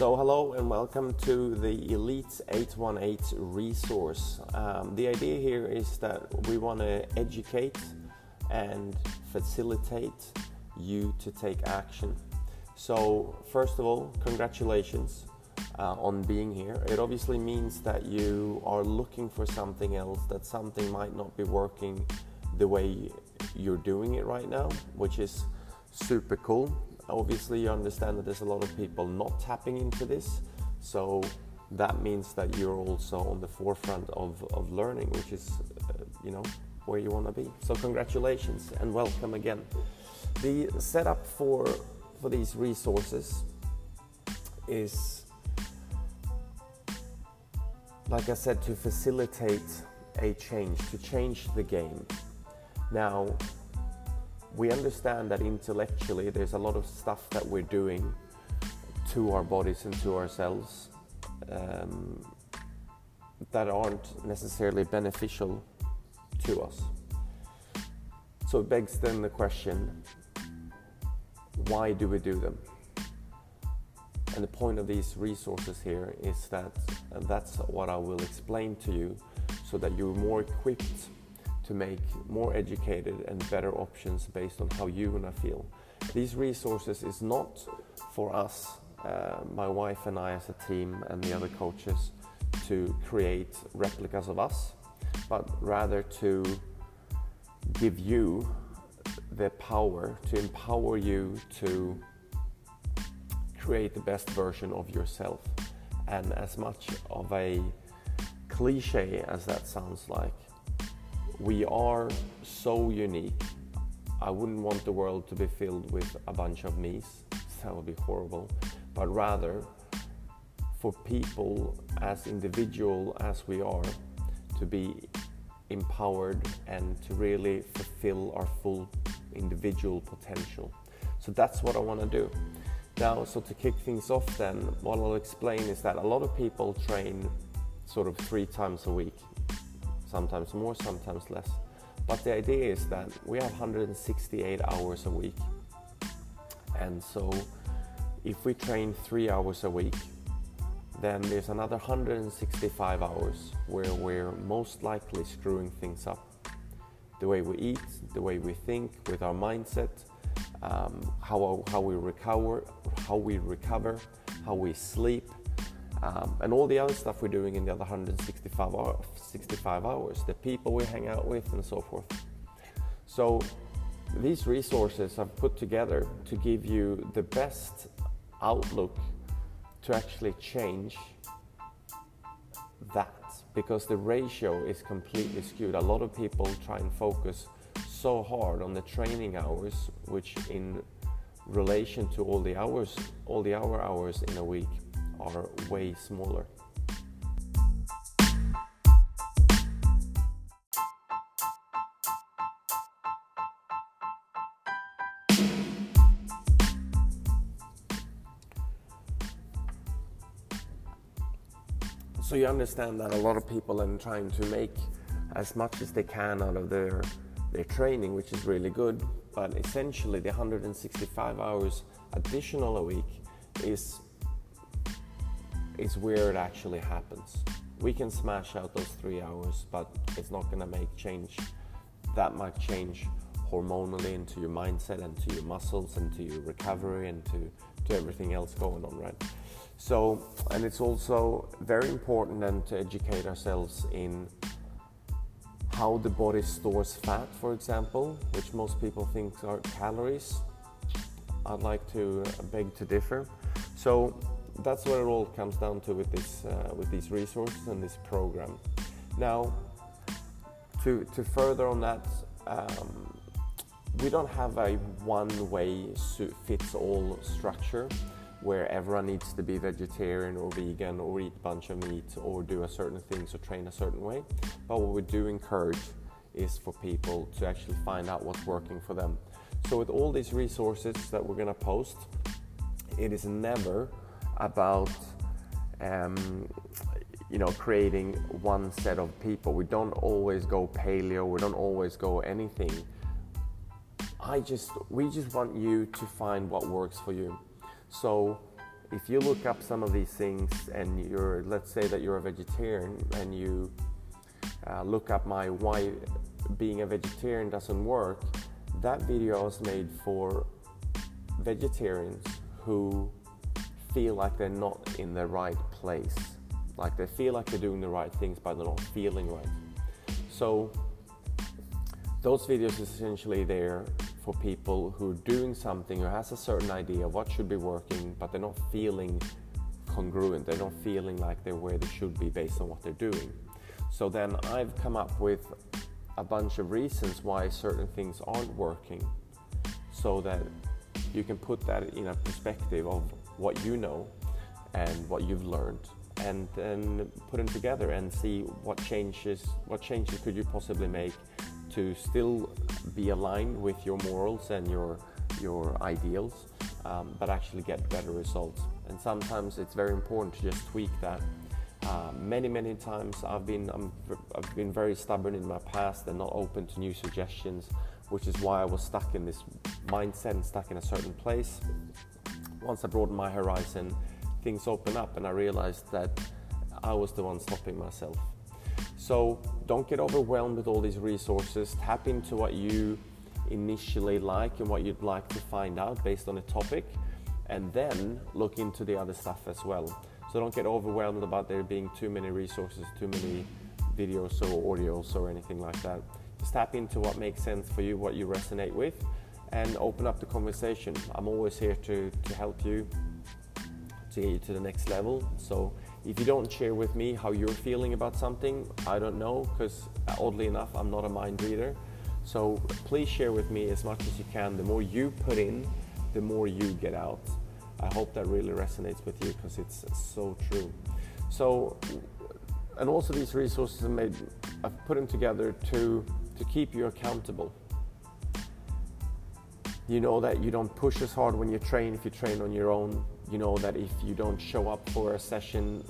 So hello and welcome to the Elite 818 resource. The idea here is that we want to educate and facilitate you to take action. So first of all, congratulations on being here. It obviously means that you are looking for something else, that something might not be working the way you're doing it right now, which is super cool. Obviously, you understand that there's a lot of people not tapping into this, so that means that you're also on the forefront of learning, which is, where you want to be. So congratulations and welcome again. The setup for these resources is, like I said, to facilitate a change, to change the game. Now, we understand that intellectually there's a lot of stuff that we're doing to our bodies and to ourselves that aren't necessarily beneficial to us. So it begs then the question, why do we do them? And the point of these resources here is that that's what I will explain to you, so that you're more equipped to make more educated and better options based on how you and I feel. These resources is not for us, my wife and I as a team and the other coaches, to create replicas of us, but rather to give you the power, to empower you to create the best version of yourself. And as much of a cliche as that sounds like, we are so unique. I wouldn't want the world to be filled with a bunch of me's. That would be horrible. But rather, for people as individual as we are, to be empowered and to really fulfill our full individual potential. So that's what I want to do. Now, so to kick things off then, what I'll explain is that a lot of people train sort of 3 times a week. Sometimes more, sometimes less. But the idea is that we have 168 hours a week. And so if we train 3 hours a week, then there's another 165 hours where we're most likely screwing things up. The way we eat, the way we think, with our mindset, how we recover, how we sleep, and all the other stuff we're doing in the other 165 hours, the people we hang out with and so forth. So these resources I've put together to give you the best outlook to actually change that, because the ratio is completely skewed. A lot of people try and focus so hard on the training hours, which in relation to all the hours in a week are way smaller. So you understand that a lot of people are trying to make as much as they can out of their training, which is really good, but essentially the 165 hours additional a week is where it actually happens. We can smash out those 3 hours, but it's not going to make change. That might change hormonally into your mindset and to your muscles and to your recovery and to everything else going on, right? So, and it's also very important then to educate ourselves in how the body stores fat, for example, which most people think are calories. I'd like to beg to differ. So that's what it all comes down to with these resources and this program. Now, to further on that, we don't have a one-way fits-all structure where everyone needs to be vegetarian or vegan or eat a bunch of meat or do a certain thing or train a certain way. But what we do encourage is for people to actually find out what's working for them. So with all these resources that we're going to post, it is never about creating one set of people. We don't always go paleo, we don't always go anything. We just want you to find what works for you. So if you look up some of these things and you're, let's say that you're a vegetarian and you look up my why being a vegetarian doesn't work, that video was made for vegetarians who feel like they're not in the right place. Like they feel like they're doing the right things, but they're not feeling right. So those videos essentially there for people who are doing something, who has a certain idea of what should be working, but they're not feeling congruent. They're not feeling like they're where they should be based on what they're doing. So then I've come up with a bunch of reasons why certain things aren't working, so that you can put that in a perspective of what you know and what you've learned, and then put them together and see what changes could you possibly make to still be aligned with your morals and your ideals, but actually get better results. And sometimes it's very important to just tweak that. Many times I've been very stubborn in my past and not open to new suggestions, which is why I was stuck in this mindset and stuck in a certain place. Once I broadened my horizon, things opened up and I realized that I was the one stopping myself. So don't get overwhelmed with all these resources. Tap into what you initially like and what you'd like to find out based on a topic, and then look into the other stuff as well. So don't get overwhelmed about there being too many resources, too many videos or audios or anything like that. Just tap into what makes sense for you, what you resonate with, and open up the conversation. I'm always here to help you, to get you to the next level. So if you don't share with me how you're feeling about something, I don't know, because oddly enough, I'm not a mind reader. So please share with me as much as you can. The more you put in, the more you get out. I hope that really resonates with you, because it's so true. So, and also these resources I've put them together to keep you accountable. You know that you don't push as hard when you train if you train on your own. You know that if you don't show up for a session,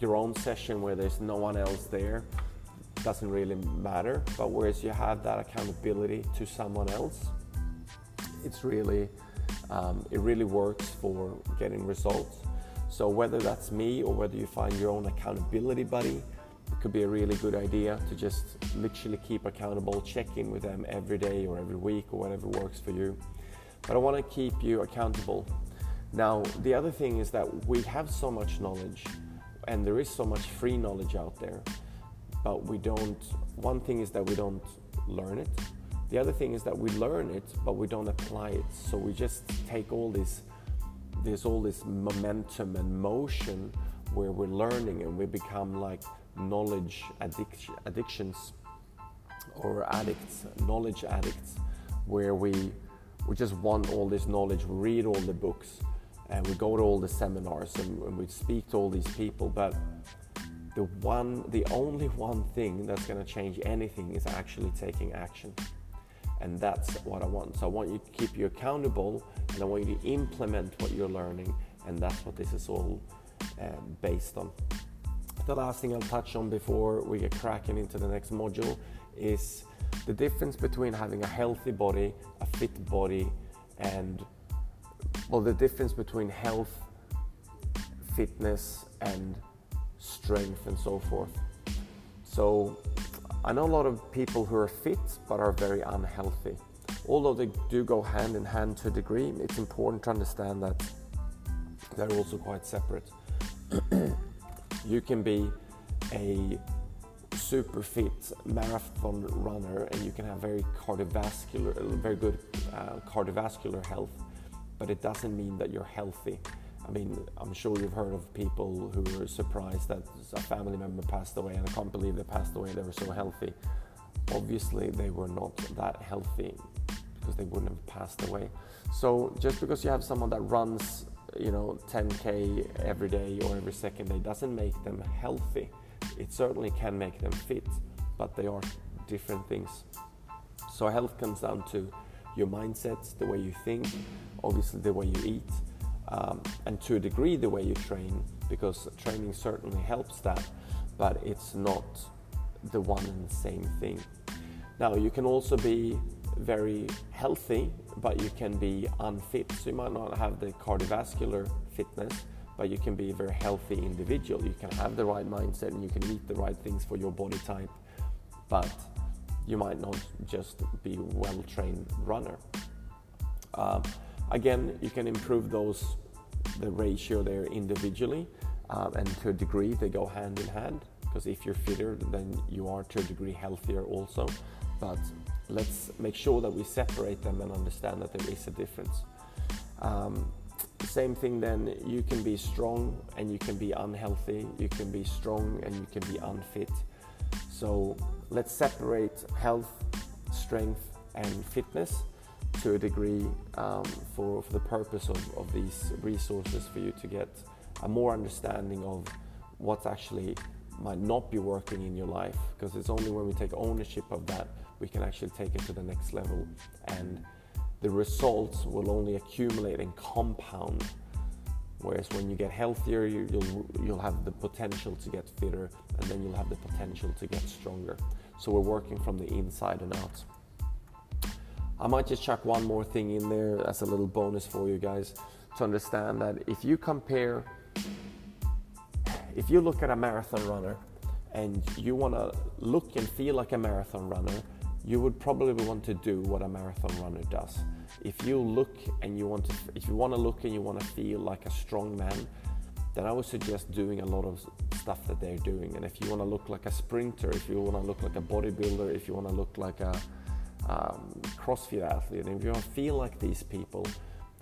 your own session where there's no one else there, doesn't really matter. But whereas you have that accountability to someone else, it's really it really works for getting results. So whether that's me or whether you find your own accountability buddy, it could be a really good idea to just literally keep accountable, check in with them every day or every week or whatever works for you. But I want to keep you accountable. Now, the other thing is that we have so much knowledge and there is so much free knowledge out there, but one thing is that we don't learn it. The other thing is that we learn it, but we don't apply it. So we just take all this momentum and motion where we're learning, and we become like knowledge addictions or addicts, knowledge addicts, where we just want all this knowledge. We read all the books and we go to all the seminars and we speak to all these people, but the only one thing that's going to change anything is actually taking action. And that's what I want. So I want you to keep you accountable, and I want you to implement what you're learning, and that's what this is all based on. The last thing I'll touch on before we get cracking into the next module is the difference between having a healthy body, a fit body, and, well, the difference between health, fitness, and strength and so forth. So I know a lot of people who are fit but are very unhealthy. Although they do go hand in hand to a degree, it's important to understand that they're also quite separate. You can be a super fit marathon runner and you can have very good cardiovascular health, but it doesn't mean that you're healthy. I mean, I'm sure you've heard of people who are surprised that a family member passed away and I can't believe they passed away, they were so healthy. Obviously they were not that healthy, because they wouldn't have passed away. So just because you have someone that runs, 10K every day or every second day doesn't make them healthy. It certainly can make them fit, but they are different things. So health comes down to your mindset, the way you think, obviously the way you eat, and to a degree the way you train, because training certainly helps that, but it's not the one and the same thing. Now, you can also be very healthy, but you can be unfit. So you might not have the cardiovascular fitness, but you can be a very healthy individual. You can have the right mindset and you can eat the right things for your body type, but you might not just be a well-trained runner. Again, you can improve the ratio there individually, and to a degree they go hand in hand, because if you're fitter, then you are to a degree healthier also. But let's make sure that we separate them and understand that there is a difference. Same thing then, you can be strong and you can be unhealthy, you can be strong and you can be unfit. So let's separate health, strength and fitness to a degree, for the purpose of these resources, for you to get a more understanding of what actually might not be working in your life, because it's only when we take ownership of that we can actually take it to the next level, and the results will only accumulate and compound. Whereas when you get healthier, you'll have the potential to get fitter, and then you'll have the potential to get stronger. So we're working from the inside and out. I might just chuck one more thing in there as a little bonus for you guys, to understand that if you look at a marathon runner and you want to look and feel like a marathon runner, you would probably want to do what a marathon runner does. If you want to look and you want to feel like a strong man, then I would suggest doing a lot of stuff that they're doing. And if you want to look like a sprinter, if you want to look like a bodybuilder, if you want to look like a CrossFit athlete, and if you want to feel like these people,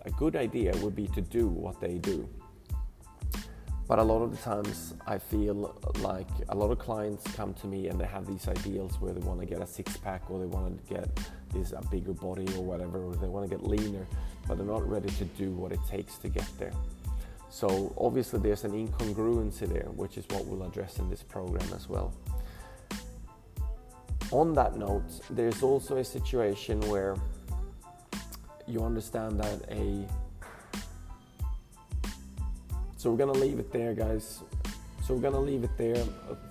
a good idea would be to do what they do. But a lot of the times I feel like a lot of clients come to me and they have these ideals where they want to get a six-pack, or they want to get a bigger body or whatever, or they want to get leaner, but they're not ready to do what it takes to get there. So obviously there's an incongruency there, which is what we'll address in this program as well. On that note, there's also a situation where you understand that So we're gonna leave it there, guys.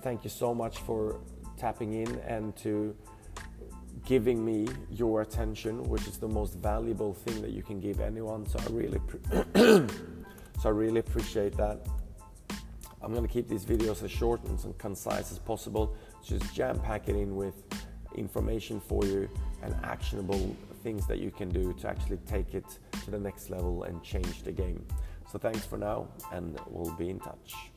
Thank you so much for tapping in and to giving me your attention, which is the most valuable thing that you can give anyone. So I really, appreciate that. I'm gonna keep these videos as short and concise as possible. Just jam pack it in with information for you and actionable things that you can do to actually take it to the next level and change the game. So thanks for now, and we'll be in touch.